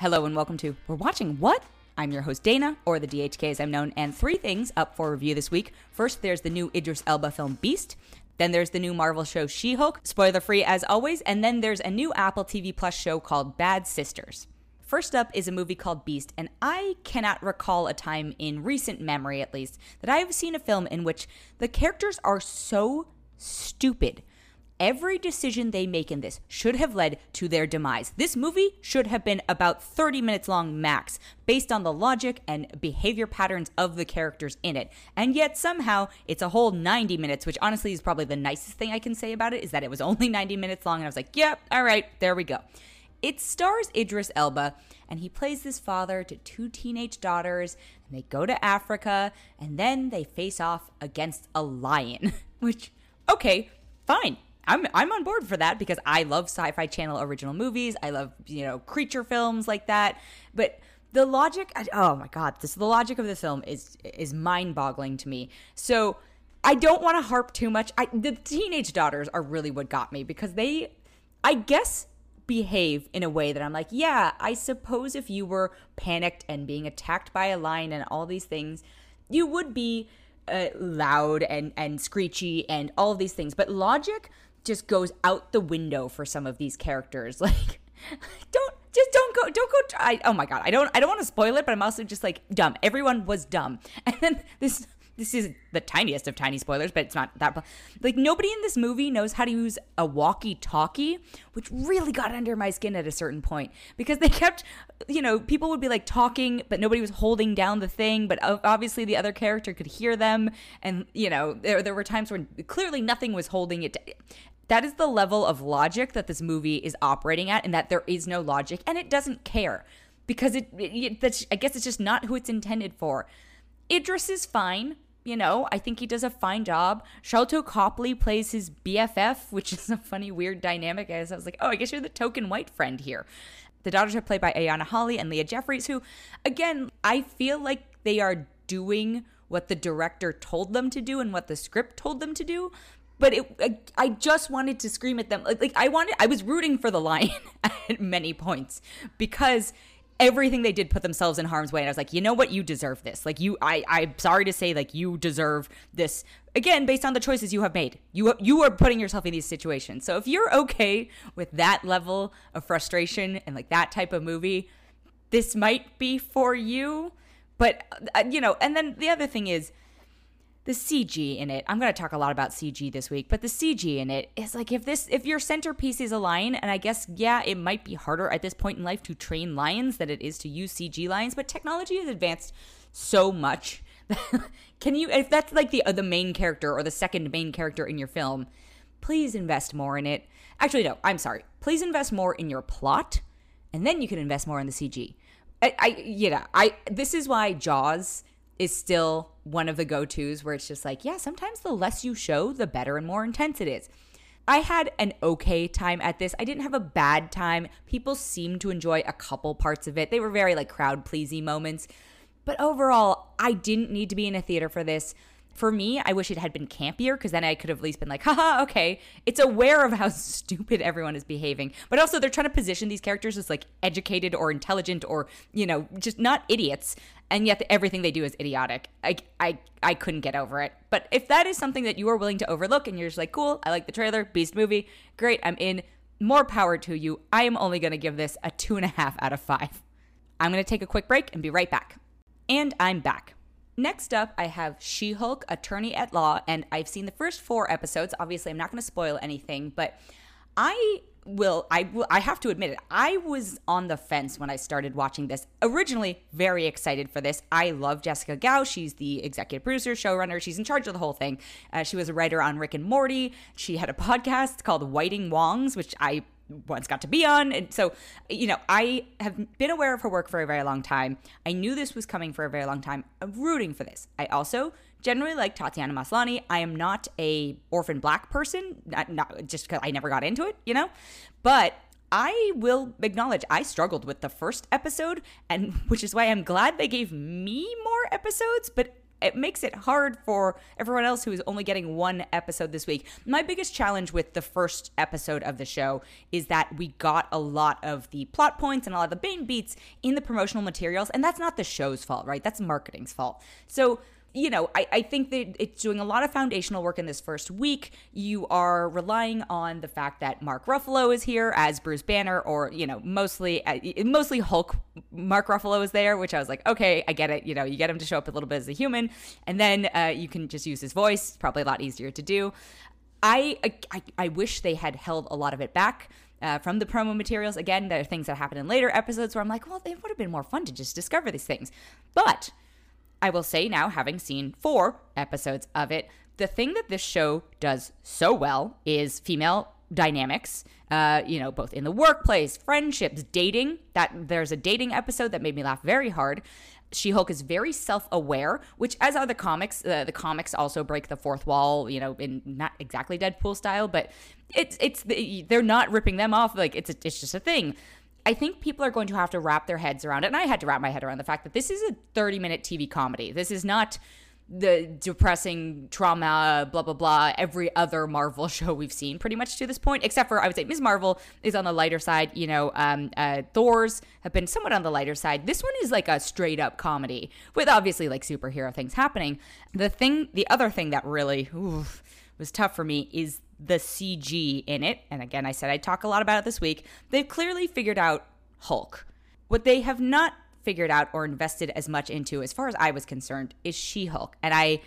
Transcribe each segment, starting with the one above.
Hello and welcome to We're Watching What? I'm your host Dana, or the DHK as I'm known, and three things up for review this week. First, there's the new Idris Elba film Beast. Then there's the new Marvel show She-Hulk, spoiler-free as always. And then there's a new Apple TV Plus show called Bad Sisters. First up is a movie called Beast, and I cannot recall a time in recent memory, at least, that I have seen a film in which the characters are so stupid. Every decision they make in this should have led to their demise. This movie should have been about 30 minutes long max, based on the logic and behavior patterns of the characters in it. And yet somehow it's a whole 90 minutes, which honestly is probably the nicest thing I can say about it, is that it was only 90 minutes long. And I was like, yep, all right, there we go. It stars Idris Elba, and he plays this father to two teenage daughters, and they go to Africa, and then they face off against a lion, which, okay, fine. I'm on board for that because I love Sci-Fi Channel original movies. I love, creature films like that. But the logic, oh my God, the logic of the film is mind-boggling to me. So I don't want to harp too much. The teenage daughters are really what got me because they, I guess, behave in a way that I'm like, yeah, I suppose if you were panicked and being attacked by a lion and all these things, you would be loud and screechy and all of these things. But logic just goes out the window for some of these characters. Like, don't go. Oh my God. I don't want to spoil it, but I'm also just like dumb. Everyone was dumb. And then this is the tiniest of tiny spoilers, but it's not that, like, nobody in this movie knows how to use a walkie-talkie, which really got under my skin at a certain point because they kept, people would be like talking, but nobody was holding down the thing. But obviously the other character could hear them. And, there were times when clearly nothing was holding it. That is the level of logic that this movie is operating at, and that there is no logic and it doesn't care because I guess it's just not who it's intended for. Idris is fine. I think he does a fine job. Charlto Copley plays his BFF, which is a funny, weird dynamic. I was like, oh, I guess you're the token white friend here. The daughters are played by Ayana Holly and Leah Jeffries, who, again, I feel like they are doing what the director told them to do and what the script told them to do. But I just wanted to scream at them. I was rooting for the lion at many points because everything they did put themselves in harm's way. And I was like, you know what? You deserve this. Like, I'm sorry to say, like, you deserve this. Again, based on the choices you have made. You are putting yourself in these situations. So if you're okay with that level of frustration and, like, that type of movie, this might be for you. But, and then the other thing is the CG in it. I'm going to talk a lot about CG this week. But the CG in it is, like, if your centerpiece is a lion, and I guess, yeah, it might be harder at this point in life to train lions than it is to use CG lions. But technology has advanced so much. If that's, like, the main character or the second main character in your film, please invest more in it. Actually, no, I'm sorry. Please invest more in your plot, and then you can invest more in the CG. This is why Jaws is still one of the go-tos where it's just like, yeah, sometimes the less you show, the better and more intense it is. I had an okay time at this. I didn't have a bad time. People seemed to enjoy a couple parts of it. They were very, like, crowd-pleasing moments. But overall, I didn't need to be in a theater for this. For me, I wish it had been campier because then I could have at least been like, haha, okay. It's aware of how stupid everyone is behaving. But also they're trying to position these characters as, like, educated or intelligent or, just not idiots. And yet everything they do is idiotic. I couldn't get over it. But if that is something that you are willing to overlook and you're just like, cool, I like the trailer, Beast movie, great, I'm in, more power to you. I am only going to give this a 2.5 out of 5. I'm going to take a quick break and be right back. And I'm back. Next up, I have She-Hulk: Attorney at Law, and I've seen the first 4 episodes. Obviously, I'm not going to spoil anything, but I have to admit it. I was on the fence when I started watching this. Originally, very excited for this. I love Jessica Gao. She's the executive producer, showrunner. She's in charge of the whole thing. She was a writer on Rick and Morty. She had a podcast called Whiting Wongs, which I once got to be on. And so, I have been aware of her work for a very long time. I knew this was coming for a very long time. I'm rooting for this. I also generally like Tatiana Maslany. I am not a orphan black person, not just because I never got into it, but I will acknowledge I struggled with the first episode, and which is why I'm glad they gave me more episodes. But it makes it hard for everyone else who is only getting one episode this week. My biggest challenge with the first episode of the show is that we got a lot of the plot points and a lot of the main beats in the promotional materials, and that's not the show's fault, right? That's marketing's fault. So, you know, I think that it's doing a lot of foundational work in this first week. You are relying on the fact that Mark Ruffalo is here as Bruce Banner, or, you know, mostly Hulk. Mark Ruffalo is there, which I was like, okay, I get it. You know, you get him to show up a little bit as a human, and then you can just use his voice. It's probably a lot easier to do. I wish they had held a lot of it back from the promo materials. Again, there are things that happen in later episodes where I'm like, well, it would have been more fun to just discover these things. But I will say now, having seen 4 episodes of it, the thing that this show does so well is female dynamics, you know, both in the workplace, friendships, dating. There's a dating episode that made me laugh very hard. She-Hulk is very self-aware, which, as are the comics, the comics also break the fourth wall, you know, in not exactly Deadpool style, but they're not ripping them off. Like, it's just a thing. I think people are going to have to wrap their heads around it, and I had to wrap my head around the fact that this is a 30-minute TV comedy. This is not the depressing trauma, blah, blah, blah, every other Marvel show we've seen pretty much to this point, except for, I would say, Ms. Marvel is on the lighter side. You know, Thor's have been somewhat on the lighter side. This one is like a straight-up comedy with, obviously, like, superhero things happening. The other thing that really was tough for me is the CG in it. And again, I said I'd talk a lot about it this week. They've clearly figured out Hulk. What they have not figured out or invested as much into, as far as I was concerned, is She-Hulk. And I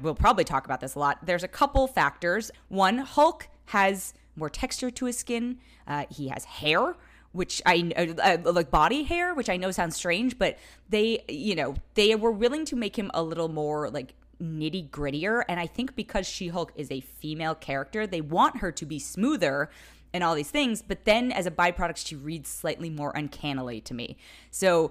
will probably talk about this a lot. There's a couple factors. One, Hulk has more texture to his skin. He has hair, which like body hair, which I know sounds strange, but they were willing to make him a little more like nitty grittier. And I think because She-Hulk is a female character, they want her to be smoother and all these things. But then as a byproduct, she reads slightly more uncannily to me. So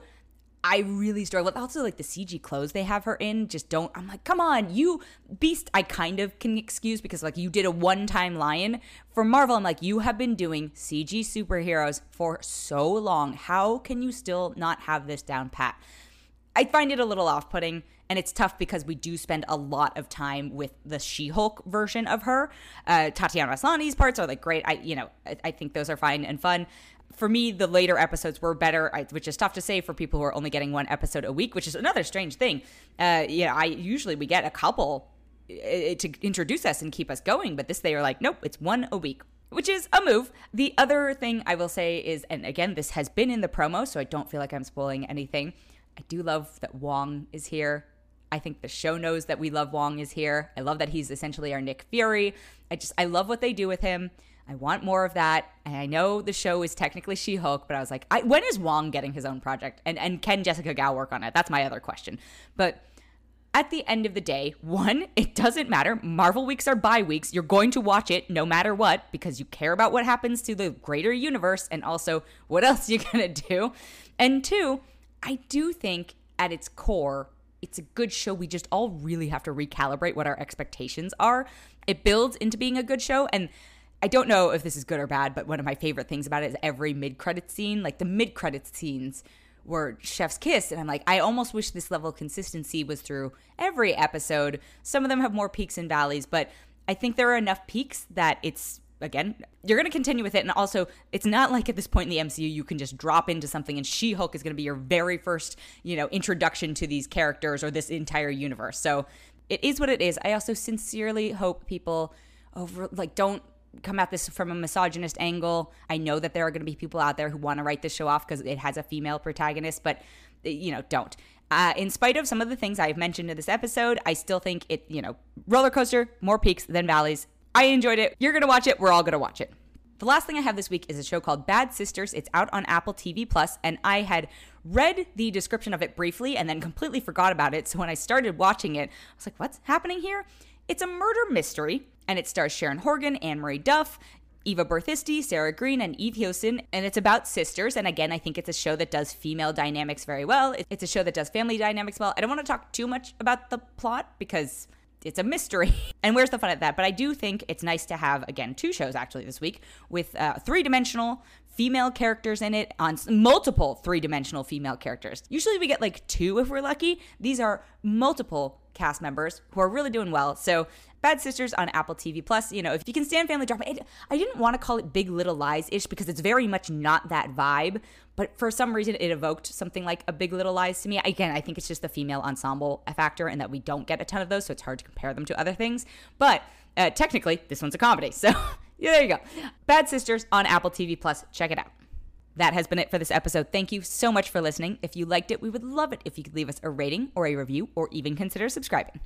I really struggle with also like the CG clothes they have her in. I'm like, come on, you Beast. I kind of can excuse because like you did a one-time lion for Marvel. I'm like, you have been doing CG superheroes for so long. How can you still not have this down pat? I find it a little off-putting, and it's tough because we do spend a lot of time with the She-Hulk version of her. Tatiana Maslany's parts are like great. I think those are fine and fun. For me, the later episodes were better, which is tough to say for people who are only getting one episode a week, which is another strange thing. We get a couple to introduce us and keep us going, but they are like, nope, it's one a week, which is a move. The other thing I will say is, and again, this has been in the promo, so I don't feel like I'm spoiling anything. I do love that Wong is here. I think the show knows that we love Wong is here. I love that he's essentially our Nick Fury. I love what they do with him. I want more of that. And I know the show is technically She-Hulk, but I was like, when is Wong getting his own project? And can Jessica Gao work on it? That's my other question. But at the end of the day, one, it doesn't matter. Marvel weeks are bye weeks. You're going to watch it no matter what because you care about what happens to the greater universe and also what else you're going to do. And two, I do think at its core, it's a good show. We just all really have to recalibrate what our expectations are. It builds into being a good show. And I don't know if this is good or bad, but one of my favorite things about it is every mid-credit scene. Like the mid-credit scenes were chef's kiss. And I'm like, I almost wish this level of consistency was through every episode. Some of them have more peaks and valleys, but I think there are enough peaks that it's, again, you're going to continue with it. And also, it's not like at this point in the MCU, you can just drop into something and She-Hulk is going to be your very first, introduction to these characters or this entire universe. So it is what it is. I also sincerely hope people don't come at this from a misogynist angle. I know that there are going to be people out there who want to write this show off because it has a female protagonist, but, don't. In spite of some of the things I've mentioned in this episode, I still think it, roller coaster, more peaks than valleys. I enjoyed it. You're going to watch it. We're all going to watch it. The last thing I have this week is a show called Bad Sisters. It's out on Apple TV+, and I had read the description of it briefly and then completely forgot about it. So when I started watching it, I was like, what's happening here? It's a murder mystery, and it stars Sharon Horgan, Anne-Marie Duff, Eva Berthisti, Sarah Green, and Eve Hewson, and it's about sisters. And again, I think it's a show that does female dynamics very well. It's a show that does family dynamics well. I don't want to talk too much about the plot because it's a mystery. And where's the fun at that? But I do think it's nice to have, again, 2 shows actually this week with three-dimensional female characters in it, on multiple three-dimensional female characters. Usually we get like two if we're lucky. These are multiple cast members who are really doing well. So Bad Sisters on Apple TV Plus. You know, if you can stand family drama, I didn't want to call it Big Little Lies-ish because it's very much not that vibe, but for some reason it evoked something like a Big Little Lies to me. Again, I think it's just the female ensemble factor and that we don't get a ton of those, so it's hard to compare them to other things. But technically, this one's a comedy, so yeah, there you go. Bad Sisters on Apple TV Plus. Check it out. That has been it for this episode. Thank you so much for listening. If you liked it, we would love it if you could leave us a rating or a review or even consider subscribing.